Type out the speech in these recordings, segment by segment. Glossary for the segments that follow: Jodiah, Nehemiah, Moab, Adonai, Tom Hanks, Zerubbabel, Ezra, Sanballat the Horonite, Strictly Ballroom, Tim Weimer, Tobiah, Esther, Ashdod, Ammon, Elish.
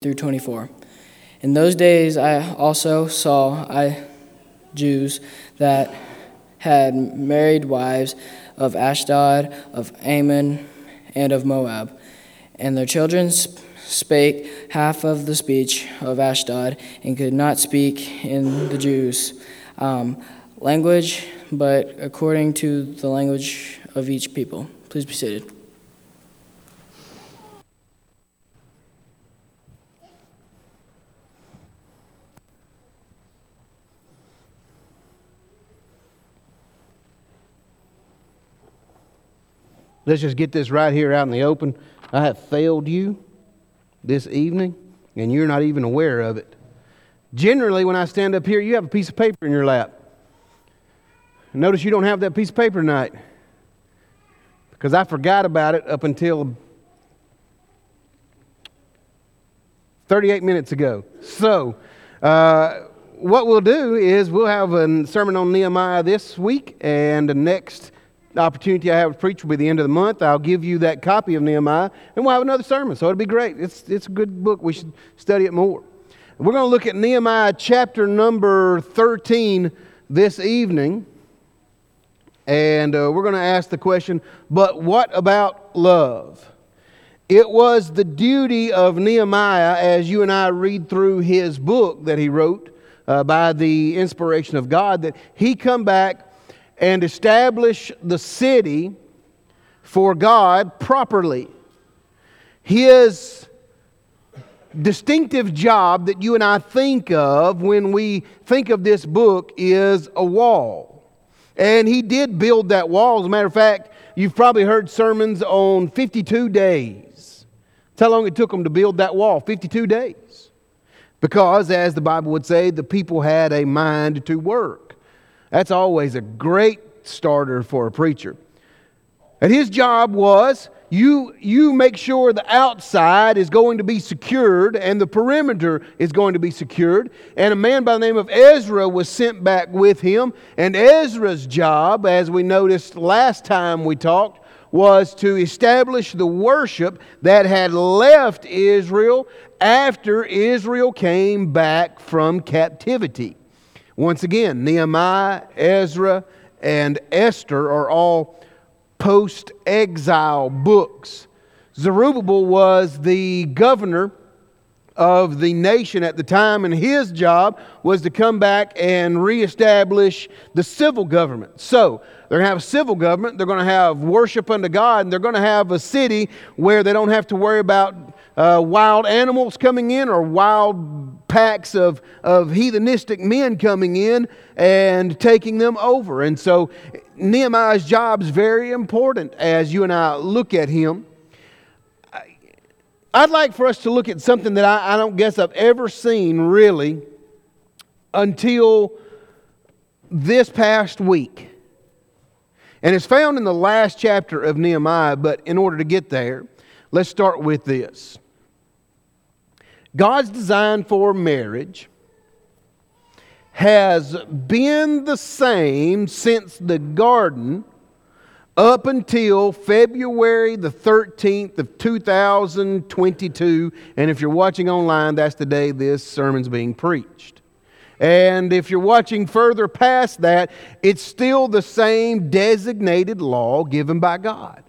through 24. In those days I also saw Jews that had married wives of Ashdod, of Ammon, and of Moab. And their children spake half of the speech of Ashdod, and could not speak in the Jews' language, but according to the language of each people. Please be seated. Let's just get this right here out in the open. I have failed you this evening, and you're not even aware of it. Generally, when I stand up here, you have a piece of paper in your lap. Notice you don't have that piece of paper tonight, because I forgot about it up until 38 minutes ago. So, what we'll do is we'll have a sermon on Nehemiah this week, and the next opportunity I have to preach will be the end of the month. I'll give you that copy of Nehemiah, and we'll have another sermon, so it'll be great. It's a good book. We should study it more. We're going to look at Nehemiah chapter number 13 this evening, and we're going to ask the question, but what about love? It was the duty of Nehemiah, as you and I read through his book that he wrote by the inspiration of God, that he come back and establish the city for God properly. His distinctive job that you and I think of when we think of this book is a wall. And he did build that wall. As a matter of fact, you've probably heard sermons on 52 days. That's how long it took them to build that wall, 52 days. Because, as the Bible would say, the people had a mind to work. That's always a great starter for a preacher. And his job was, you make sure the outside is going to be secured and the perimeter is going to be secured. And a man by the name of Ezra was sent back with him. And Ezra's job, as we noticed last time we talked, was to establish the worship that had left Israel after Israel came back from captivity. Once again, Nehemiah, Ezra, and Esther are all post-exile books. Zerubbabel was the governor of the nation at the time, and his job was to come back and reestablish the civil government. So, they're going to have a civil government, they're going to have worship unto God, and they're going to have a city where they don't have to worry about wild animals coming in or wild packs of heathenistic men coming in and taking them over. And so Nehemiah's job is very important as you and I look at him. I'd like for us to look at something that I don't guess I've ever seen really until this past week. And it's found in the last chapter of Nehemiah, but in order to get there, let's start with this. God's design for marriage has been the same since the garden up until February the 13th of 2022. And if you're watching online, that's the day this sermon's being preached. And if you're watching further past that, it's still the same designated law given by God.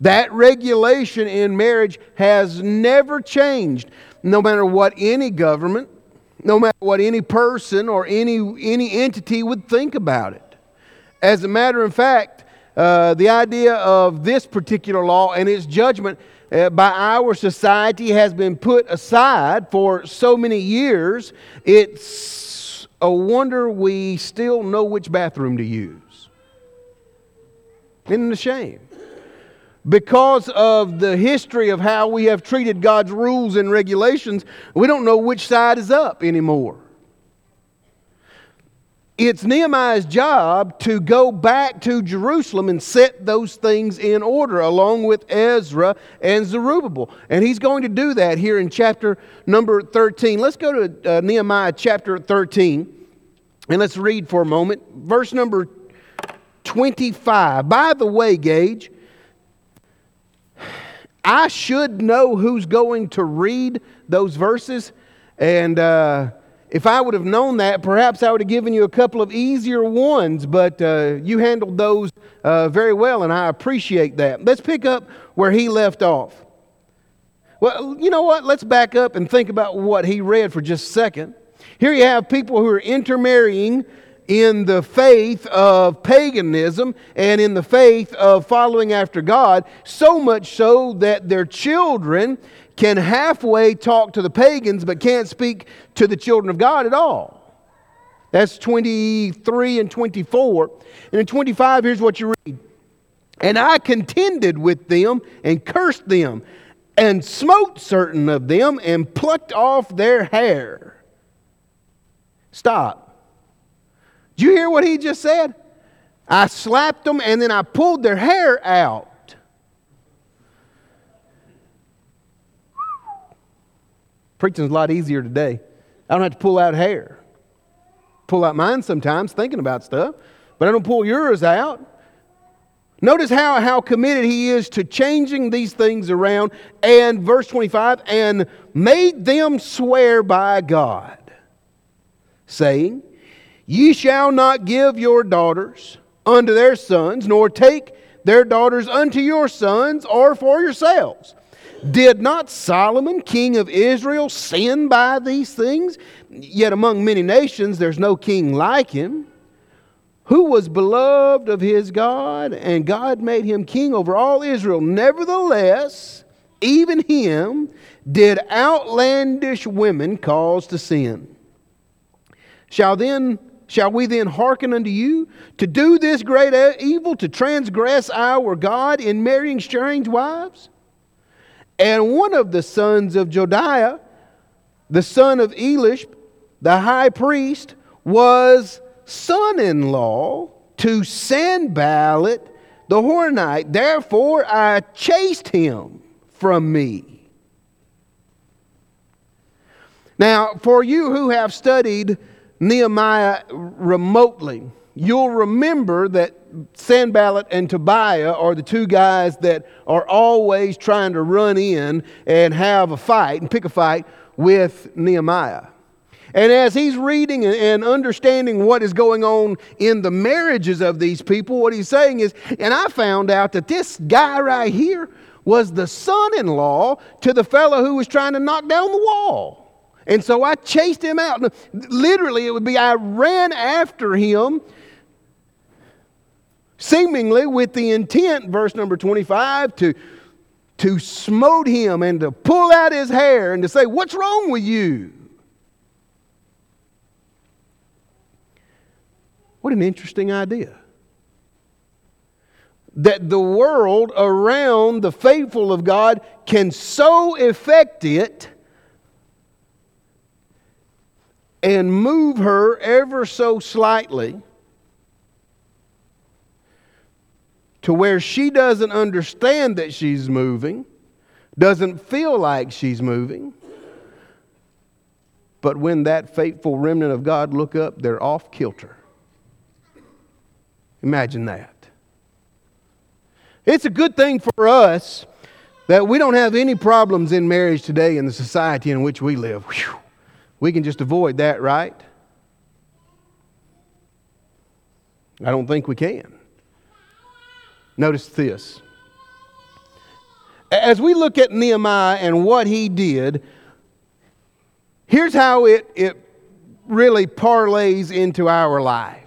That regulation in marriage has never changed. No matter what any government, no matter what any person or any entity would think about it. As a matter of fact, the idea of this particular law and its judgment by our society has been put aside for so many years, it's a wonder we still know which bathroom to use. Isn't it a shame? Because of the history of how we have treated God's rules and regulations, we don't know which side is up anymore. It's Nehemiah's job to go back to Jerusalem and set those things in order along with Ezra and Zerubbabel. And he's going to do that here in chapter number 13. Let's go to Nehemiah chapter 13 and let's read for a moment. Verse number 25. By the way, Gage, I should know who's going to read those verses. And if I would have known that, perhaps I would have given you a couple of easier ones, but you handled those very well, and I appreciate that. Let's pick up where he left off. Well, you know what? Let's back up and think about what he read for just a second. Here you have people who are intermarrying in the faith of paganism and in the faith of following after God, so much so that their children can halfway talk to the pagans but can't speak to the children of God at all. That's 23 and 24. And in 25, here's what you read. And I contended with them and cursed them and smote certain of them and plucked off their hair. Stop. Did you hear what he just said? I slapped them and then I pulled their hair out. Preaching's a lot easier today. I don't have to pull out hair. Pull out mine sometimes thinking about stuff, but I don't pull yours out. Notice how committed he is to changing these things around. And verse 25, and made them swear by God, saying, ye shall not give your daughters unto their sons, nor take their daughters unto your sons, or for yourselves. Did not Solomon, king of Israel, sin by these things? Yet among many nations there's no king like him, who was beloved of his God, and God made him king over all Israel. Nevertheless, even him did outlandish women cause to sin. Shall we then hearken unto you to do this great evil, to transgress our God in marrying strange wives? And one of the sons of Jodiah, the son of Elish, the high priest, was son-in-law to Sanballat the Horonite. Therefore I chased him from me. Now, for you who have studied Nehemiah remotely, you'll remember that Sanballat and Tobiah are the two guys that are always trying to run in and have a fight and pick a fight with Nehemiah. And as he's reading and understanding what is going on in the marriages of these people, what he's saying is, and I found out that this guy right here was the son-in-law to the fellow who was trying to knock down the wall. And so I chased him out. Literally, it would be I ran after him, seemingly with the intent, verse number 25, to smote him and to pull out his hair and to say, what's wrong with you? What an interesting idea. That the world around the faithful of God can so affect it and move her ever so slightly to where she doesn't understand that she's moving, doesn't feel like she's moving. But when that faithful remnant of God look up, they're off kilter. Imagine that. It's a good thing for us that we don't have any problems in marriage today in the society in which we live. Whew. We can just avoid that, right? I don't think we can. Notice this. As we look at Nehemiah and what he did, here's how it really parlays into our life.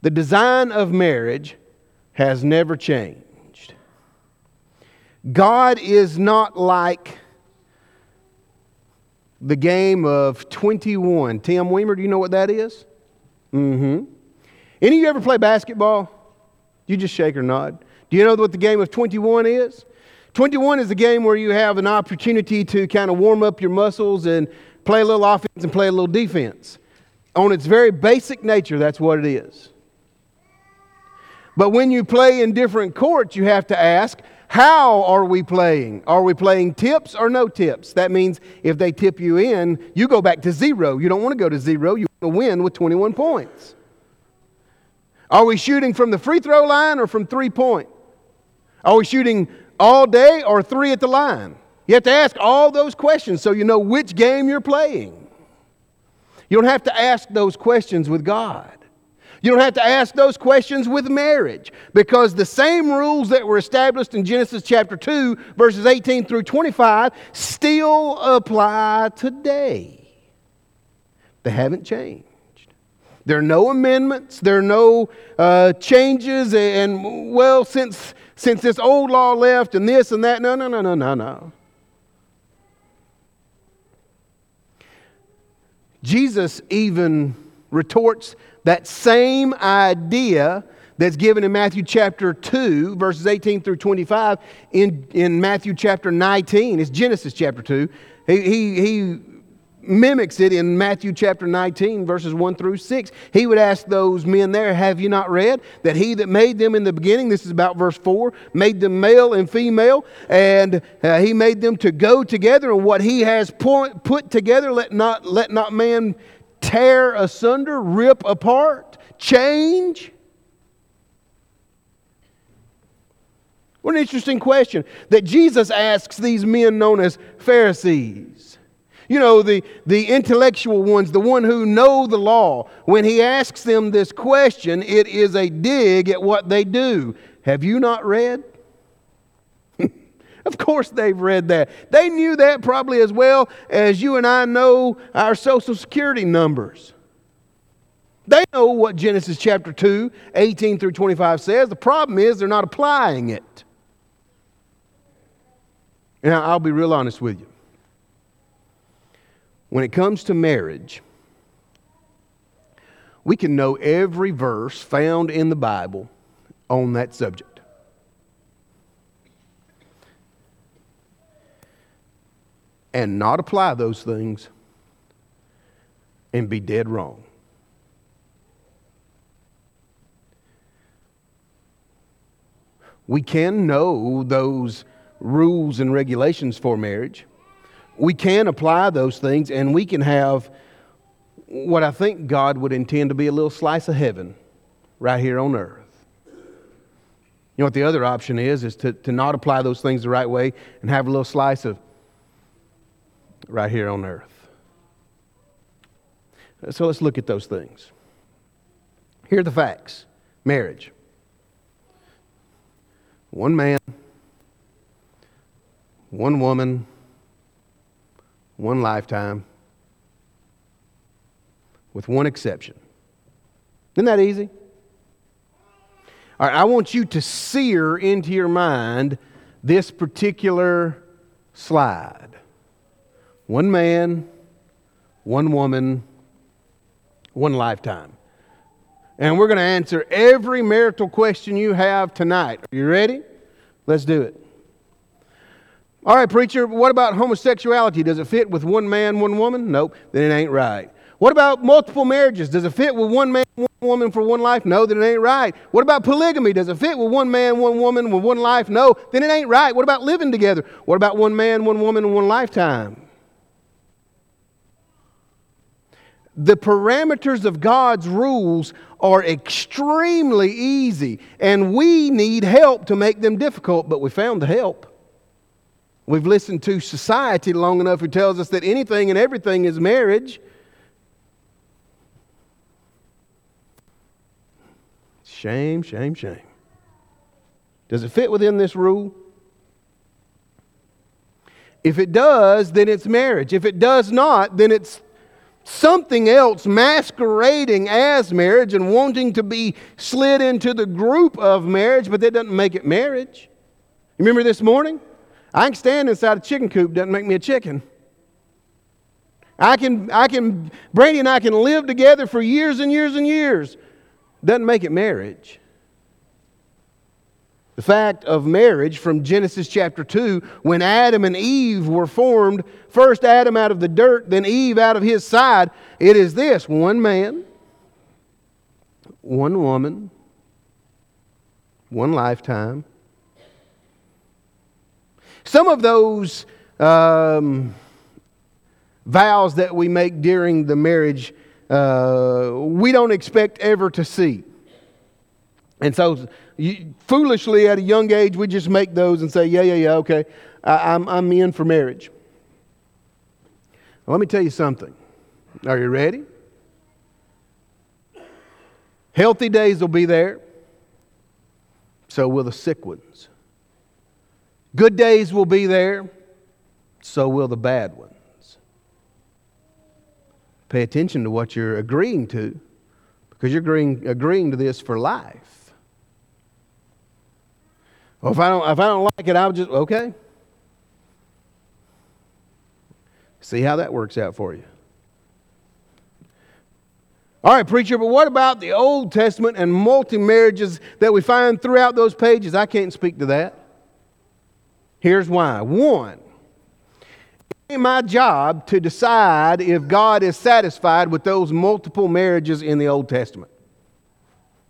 The design of marriage has never changed. God is not like the game of 21. Tim Weimer, do you know what that is? Any of you ever play basketball? You just shake or nod. Do you know what the game of 21 is? 21 is a game where you have an opportunity to kind of warm up your muscles and play a little offense and play a little defense. On its very basic nature, that's what it is. But when you play in different courts, you have to ask, how are we playing? Are we playing tips or no tips? That means if they tip you in, you go back to zero. You don't want to go to zero. You want to win with 21 points. Are we shooting from the free throw line or from 3-point? Are we shooting all day or 3 at the line? You have to ask all those questions so you know which game you're playing. You don't have to ask those questions with God. You don't have to ask those questions with marriage, because the same rules that were established in Genesis chapter 2, verses 18 through 25, still apply today. They haven't changed. There are no amendments. There are no changes. And well, since this old law left and this and that, no. Jesus even retorts that same idea that's given in Matthew chapter 2, verses 18 through 25, in Matthew chapter 19. It's Genesis chapter 2. He mimics it in Matthew chapter 19, verses 1 through 6. He would ask those men there, have you not read that he that made them in the beginning, this is about verse 4, made them male and female, and he made them to go together, and what he has put together, let not man tear asunder, rip apart, change? What an interesting question that Jesus asks these men known as Pharisees. You know, the intellectual ones, the one who know the law. When he asks them this question, it is a dig at what they do. Have you not read? Of course they've read that. They knew that probably as well as you and I know our Social Security numbers. They know what Genesis chapter 2, 18 through 25 says. The problem is they're not applying it. And I'll be real honest with you. When it comes to marriage, we can know every verse found in the Bible on that subject. And not apply those things and be dead wrong. We can know those rules and regulations for marriage. We can apply those things, and we can have what I think God would intend to be a little slice of heaven right here on earth. You know what the other option is to not apply those things the right way and have a little slice of right here on earth. So let's look at those things. Here are the facts. Marriage. One man, one woman, one lifetime, with one exception. Isn't that easy? All right, I want you to sear into your mind this particular slide. One man, one woman, one lifetime. And we're going to answer every marital question you have tonight. Are you ready? Let's do it. All right, preacher, what about homosexuality? Does it fit with one man, one woman? Nope, then it ain't right. What about multiple marriages? Does it fit with one man, one woman for one life? No, then it ain't right. What about polygamy? Does it fit with one man, one woman with one life? No, then it ain't right. What about living together? What about one man, one woman, one lifetime? The parameters of God's rules are extremely easy, and we need help to make them difficult, but we found the help. We've listened to society long enough who tells us that anything and everything is marriage. Shame, shame, shame. Does it fit within this rule? If it does, then it's marriage. If it does not, then it's something else masquerading as marriage and wanting to be slid into the group of marriage, but that doesn't make it marriage. Remember this morning? I can stand inside a chicken coop, doesn't make me a chicken. Brandy and I can live together for years and years and years. Doesn't make it marriage. The fact of marriage from Genesis chapter 2, when Adam and Eve were formed, first Adam out of the dirt, then Eve out of his side, it is this: one man, one woman, one lifetime. Some of those vows that we make during the marriage, we don't expect ever to see. And so foolishly at a young age, we just make those and say, yeah, okay, I'm in for marriage. Now, let me tell you something. Are you ready? Healthy days will be there. So will the sick ones. Good days will be there. So will the bad ones. Pay attention to what you're agreeing to, because you're agreeing to this for life. Well, if I don't like it, I'll just, okay. See how that works out for you. All right, preacher, but what about the Old Testament and multi-marriages that we find throughout those pages? I can't speak to that. Here's why. One, it's my job to decide if God is satisfied with those multiple marriages in the Old Testament.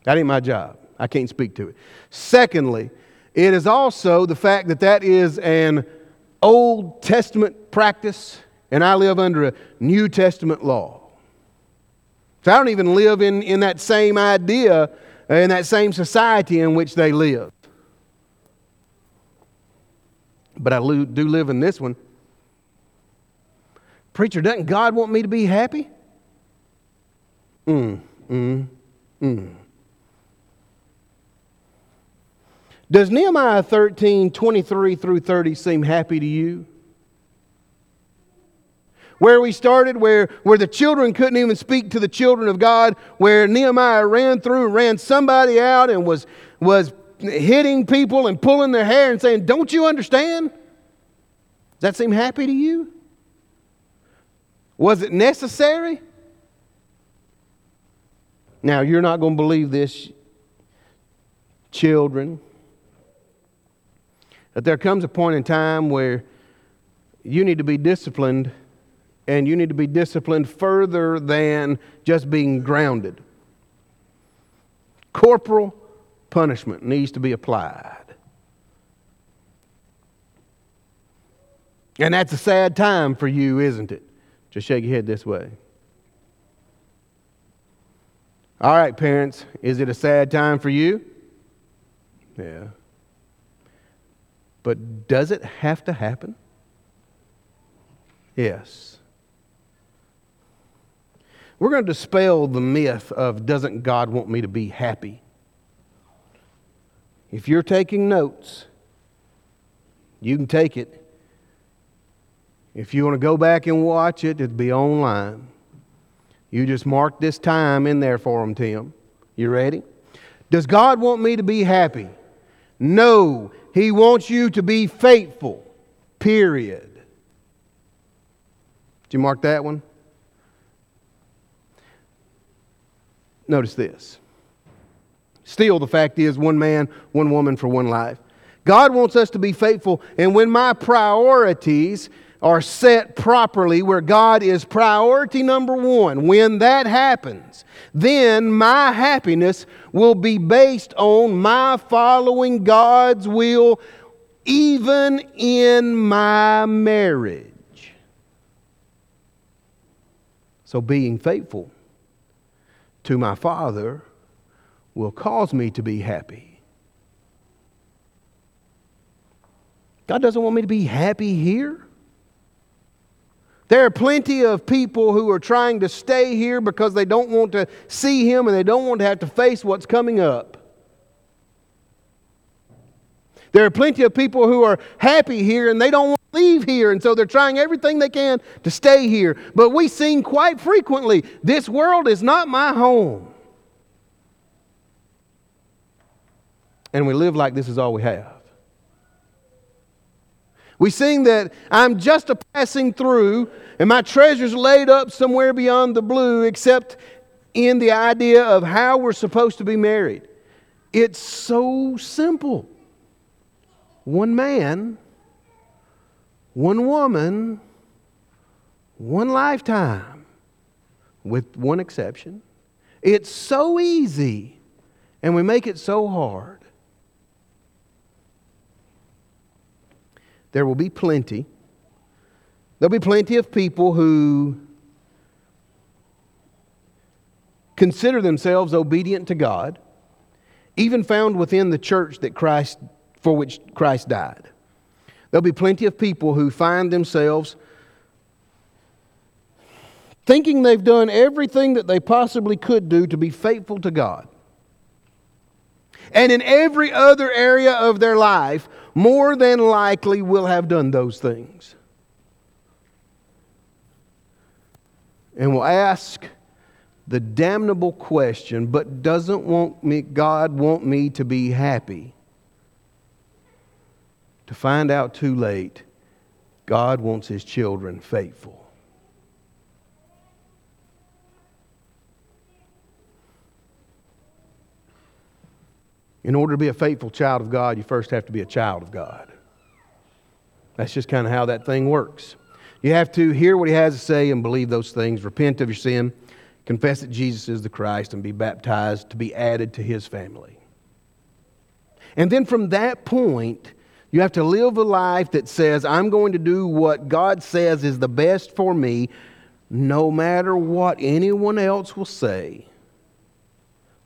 That ain't my job. I can't speak to it. Secondly, it is also the fact that that is an Old Testament practice, and I live under a New Testament law. So I don't even live in that same idea, in that same society in which they live. But I do live in this one. Preacher, doesn't God want me to be happy? Does Nehemiah 13:23 through 30 seem happy to you? Where we started, where the children couldn't even speak to the children of God, where Nehemiah ran somebody out and was hitting people and pulling their hair and saying, "Don't you understand?" Does that seem happy to you? Was it necessary? Now, you're not going to believe this, children, that there comes a point in time where you need to be disciplined. And you need to be disciplined further than just being grounded. Corporal punishment needs to be applied. And that's a sad time for you, isn't it? Just shake your head this way. All right, parents, is it a sad time for you? Yeah. But does it have to happen? Yes. We're going to dispel the myth of, doesn't God want me to be happy? If you're taking notes, you can take it. If you want to go back and watch it, it'll be online. You just mark this time in there for them, Tim. You ready? Does God want me to be happy? No, He wants you to be faithful, period. Did you mark that one? Notice this. Still, the fact is, one man, one woman for one life. God wants us to be faithful, and when my priorities are set properly, where God is priority number one, when that happens, then my happiness will be based on my following God's will, even in my marriage. So being faithful to my Father will cause me to be happy. God doesn't want me to be happy here. There are plenty of people who are trying to stay here because they don't want to see Him and they don't want to have to face what's coming up. There are plenty of people who are happy here and they don't want to leave here, and so they're trying everything they can to stay here. But we sing quite frequently, this world is not my home. And we live like this is all we have. We sing that I'm just a passing through and my treasure's laid up somewhere beyond the blue, except in the idea of how we're supposed to be married. It's so simple. One man, one woman, one lifetime, with one exception. It's so easy, and we make it so hard. There will be plenty. There'll be plenty of people who consider themselves obedient to God, even found within the church that Christ, for which Christ died. There'll be plenty of people who find themselves thinking they've done everything that they possibly could do to be faithful to God. And in every other area of their life, more than likely will have done those things. And will ask the damnable question, but God want me to be happy? To find out too late, God wants His children faithful. In order to be a faithful child of God, you first have to be a child of God. That's just kind of how that thing works. You have to hear what He has to say and believe those things, repent of your sin, confess that Jesus is the Christ, and be baptized to be added to His family. And then from that point, you have to live a life that says, I'm going to do what God says is the best for me, no matter what anyone else will say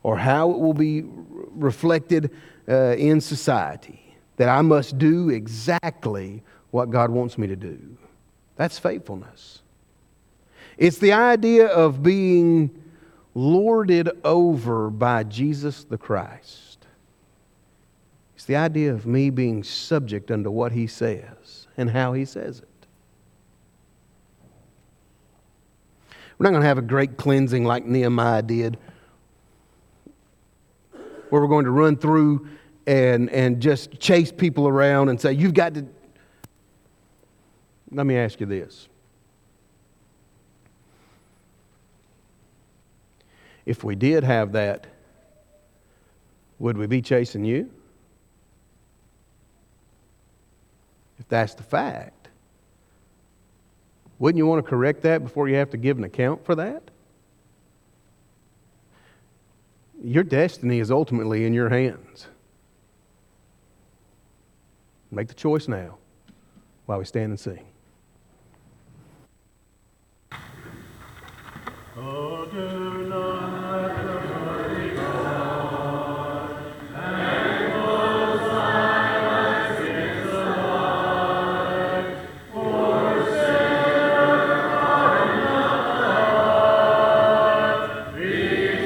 or how it will be reflected in society, that I must do exactly what God wants me to do. That's faithfulness. It's the idea of being lorded over by Jesus the Christ. It's the idea of me being subject unto what He says and how He says it. We're not going to have a great cleansing like Nehemiah did, where we're going to run through and just chase people around and say, you've got to... Let me ask you this. If we did have that, would we be chasing you? If that's the fact, wouldn't you want to correct that before you have to give an account for that? Your destiny is ultimately in your hands. Make the choice now while we stand and sing. Adonai.